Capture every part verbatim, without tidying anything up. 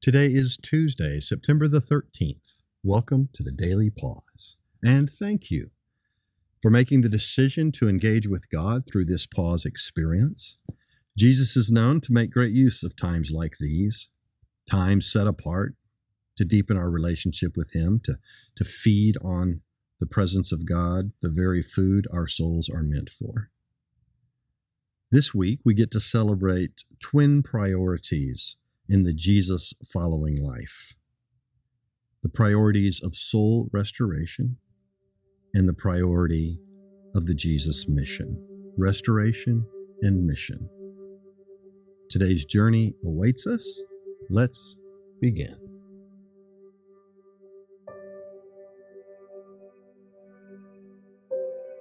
Today is Tuesday, September the thirteenth. Welcome to the Daily Pause, and thank you for making the decision to engage with God through this pause experience. Jesus is known to make great use of times like these, times set apart to deepen our relationship with Him, to, to feed on the presence of God, the very food our souls are meant for. This week, we get to celebrate twin priorities in the Jesus-following life, the priorities of soul restoration and the priority of the Jesus mission, restoration and mission. Today's journey awaits us. Let's begin.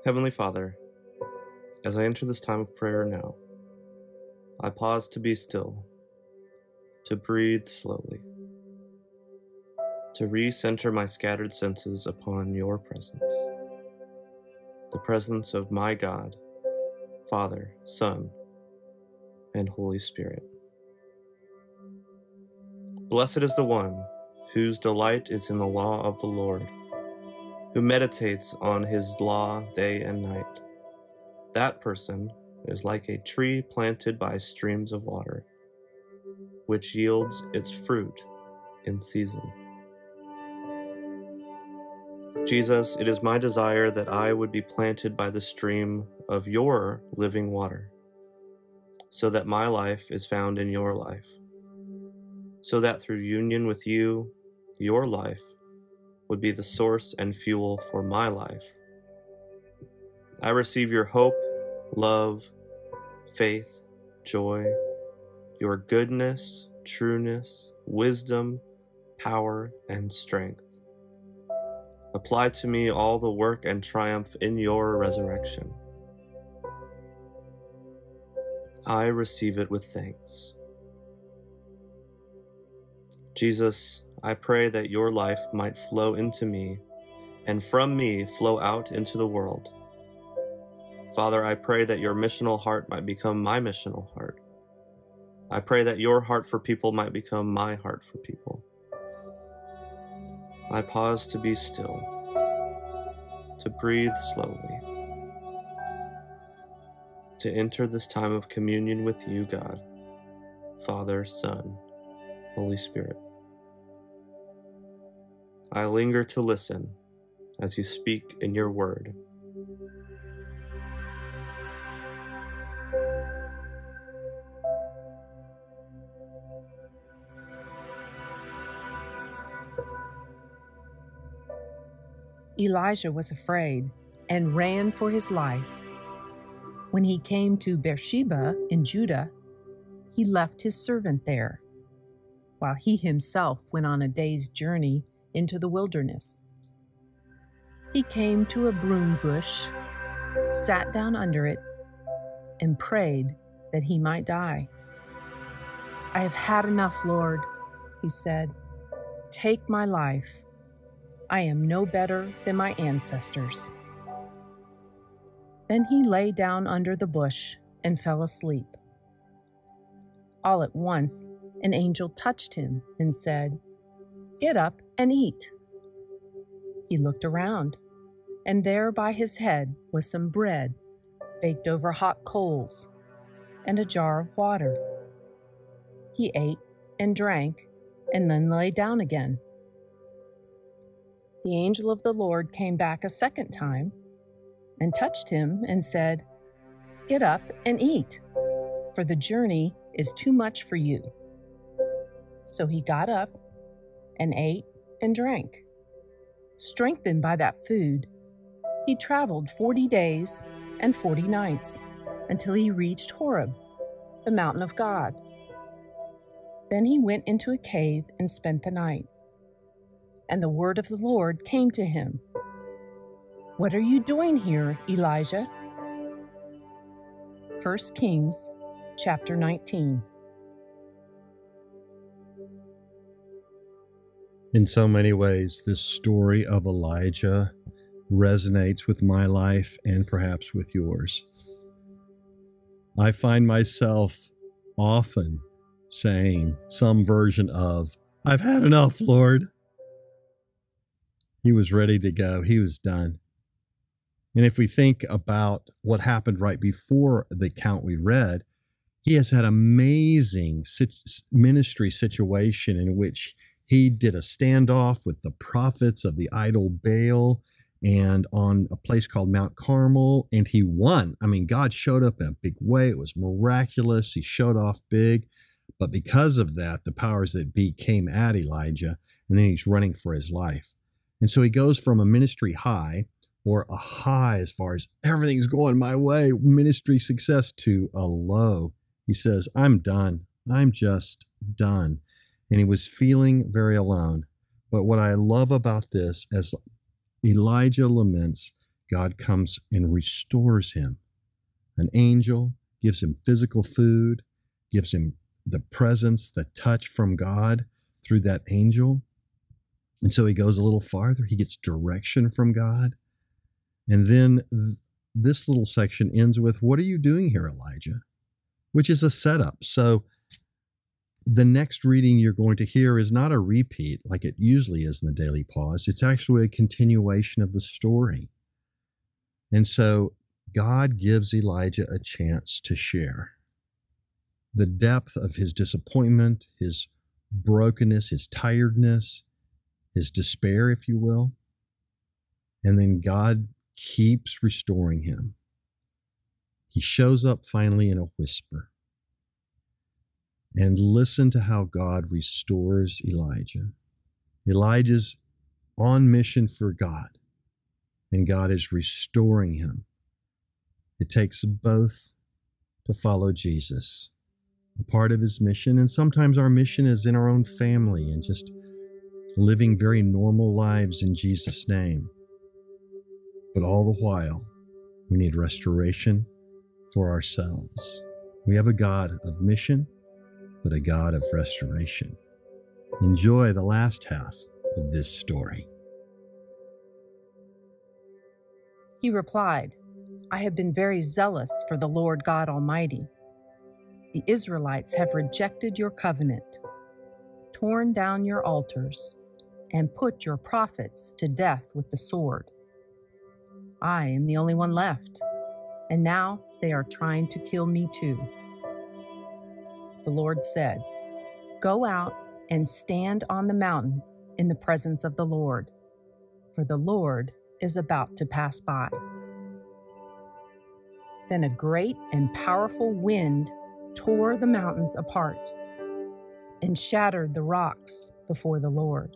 Heavenly Father, as I enter this time of prayer now, I pause to be still, to breathe slowly, to recenter my scattered senses upon your presence, the presence of my God, Father, Son, and Holy Spirit. Blessed is the one whose delight is in the law of the Lord, who meditates on his law day and night. That person is like a tree planted by streams of water, which yields its fruit in season. Jesus, it is my desire that I would be planted by the stream of your living water, so that my life is found in your life, so that through union with you, your life would be the source and fuel for my life. I receive your hope, love, faith, joy, your goodness, trueness, wisdom, power, and strength. Apply to me all the work and triumph in your resurrection. I receive it with thanks. Jesus, I pray that your life might flow into me, and from me flow out into the world. Father, I pray that your missional heart might become my missional heart. I pray that your heart for people might become my heart for people. I pause to be still, to breathe slowly, to enter this time of communion with you, God, Father, Son, Holy Spirit. I linger to listen as you speak in your word. Elijah was afraid and ran for his life. When he came to Beersheba in Judah, he left his servant there, while he himself went on a day's journey into the wilderness. He came to a broom bush, sat down under it, and prayed that he might die. "I have had enough, Lord," he said. "Take my life. I am no better than my ancestors." Then he lay down under the bush and fell asleep. All at once, an angel touched him and said, "Get up and eat." He looked around, and there by his head was some bread baked over hot coals and a jar of water. He ate and drank and then lay down again. The angel of the Lord came back a second time and touched him and said, "Get up and eat, for the journey is too much for you." So he got up and ate and drank. Strengthened by that food, he traveled forty days and forty nights until he reached Horeb, the mountain of God. Then he went into a cave and spent the night. And the word of the Lord came to him. "What are you doing here, Elijah?" First Kings chapter nineteen. In so many ways, this story of Elijah resonates with my life and perhaps with yours. I find myself often saying some version of, I've had enough, Lord. He was ready to go. He was done. And if we think about what happened right before the account we read, he has had amazing ministry situation in which he did a standoff with the prophets of the idol Baal and on a place called Mount Carmel, and he won. I mean, God showed up in a big way. It was miraculous. He showed off big. But because of that, the powers that be came at Elijah, and then he's running for his life. And so he goes from a ministry high, or a high as far as everything's going my way, ministry success, to a low. He says, I'm done. I'm just done. And he was feeling very alone. But what I love about this, as Elijah laments, God comes and restores him. An angel gives him physical food, gives him the presence, the touch from God through that angel. And so he goes a little farther. He gets direction from God. And then th- this little section ends with, what are you doing here, Elijah? Which is a setup. So the next reading you're going to hear is not a repeat like it usually is in the Daily Pause. It's actually a continuation of the story. And so God gives Elijah a chance to share the depth of his disappointment, his brokenness, his tiredness, his despair, if you will. And then God keeps restoring him. He shows up finally in a whisper. And listen to how God restores Elijah. Elijah's on mission for God, and God is restoring him. It takes both to follow Jesus, a part of his mission. And sometimes our mission is in our own family and just living very normal lives in Jesus' name. But all the while, we need restoration for ourselves. We have a God of mission, but a God of restoration. Enjoy the last half of this story. He replied, I have been very zealous for the Lord God Almighty. The Israelites have rejected your covenant, torn down your altars, and put your prophets to death with the sword. I am the only one left, and now they are trying to kill me too. The Lord said, Go out and stand on the mountain in the presence of the Lord, for the Lord is about to pass by. Then a great and powerful wind tore the mountains apart and shattered the rocks before the Lord.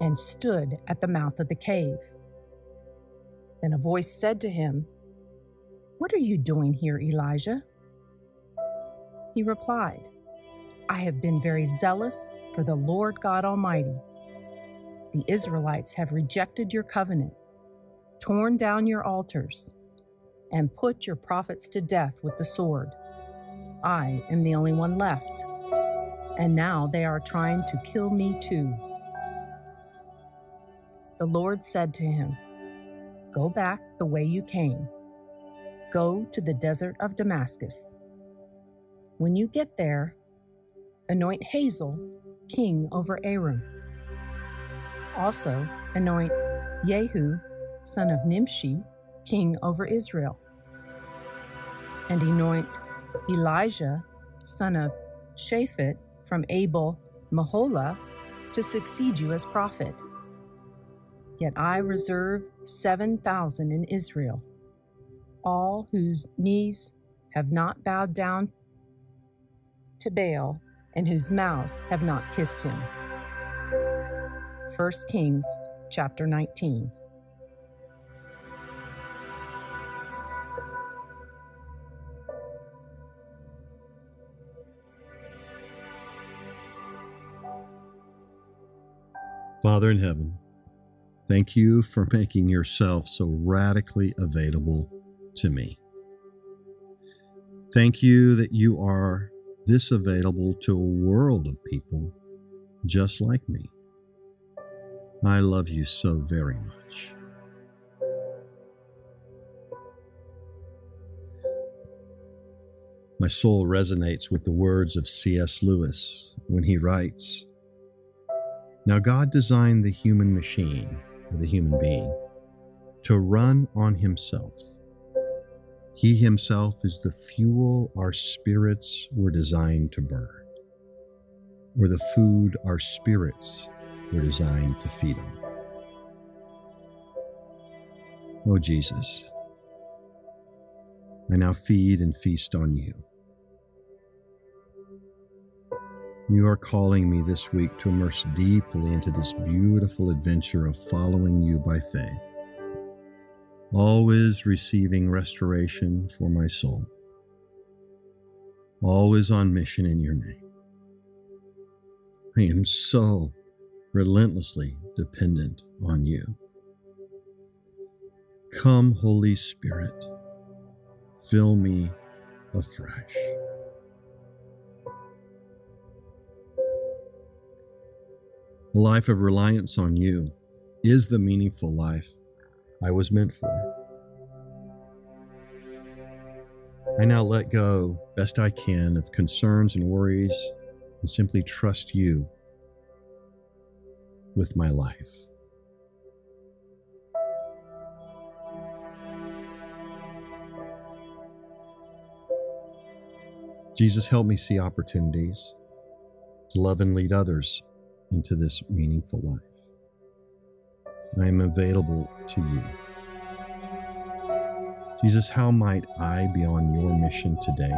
and stood at the mouth of the cave. Then a voice said to him, What are you doing here, Elijah? He replied, I have been very zealous for the Lord God Almighty. The Israelites have rejected your covenant, torn down your altars, and put your prophets to death with the sword. I am the only one left, and now they are trying to kill me too. The Lord said to him, Go back the way you came. Go to the desert of Damascus. When you get there, anoint Hazael king over Aram. Also anoint Jehu, son of Nimshi, king over Israel. And anoint Elijah, son of Shaphat, from Abel-Meholah, to succeed you as prophet. Yet I reserve seven thousand in Israel, all whose knees have not bowed down to Baal and whose mouths have not kissed him. First Kings chapter nineteen. Father in heaven, thank you for making yourself so radically available to me. Thank you that you are this available to a world of people just like me. I love you so very much. My soul resonates with the words of C S Lewis when he writes, "Now God designed the human machine, or the human being, to run on himself. He himself is the fuel our spirits were designed to burn, or the food our spirits were designed to feed on." Oh Jesus, I now feed and feast on you. You are calling me this week to immerse deeply into this beautiful adventure of following you by faith, always receiving restoration for my soul, always on mission in your name. I am so relentlessly dependent on you. Come, Holy Spirit, fill me afresh. A life of reliance on you is the meaningful life I was meant for. I now let go, best I can, of concerns and worries and simply trust you with my life. Jesus, help me see opportunities to love and lead others into this meaningful life. I am available to you. Jesus, how might I be on your mission today?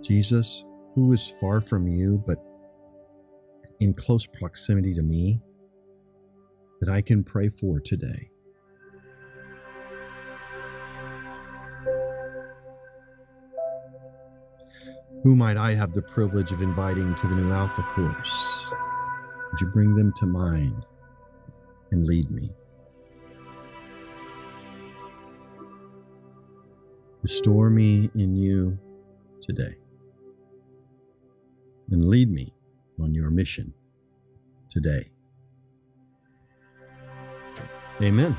Jesus, who is far from you but in close proximity to me, that I can pray for today? Who might I have the privilege of inviting to the new Alpha Course? Would you bring them to mind and lead me? Restore me in you today, and lead me on your mission today. Amen.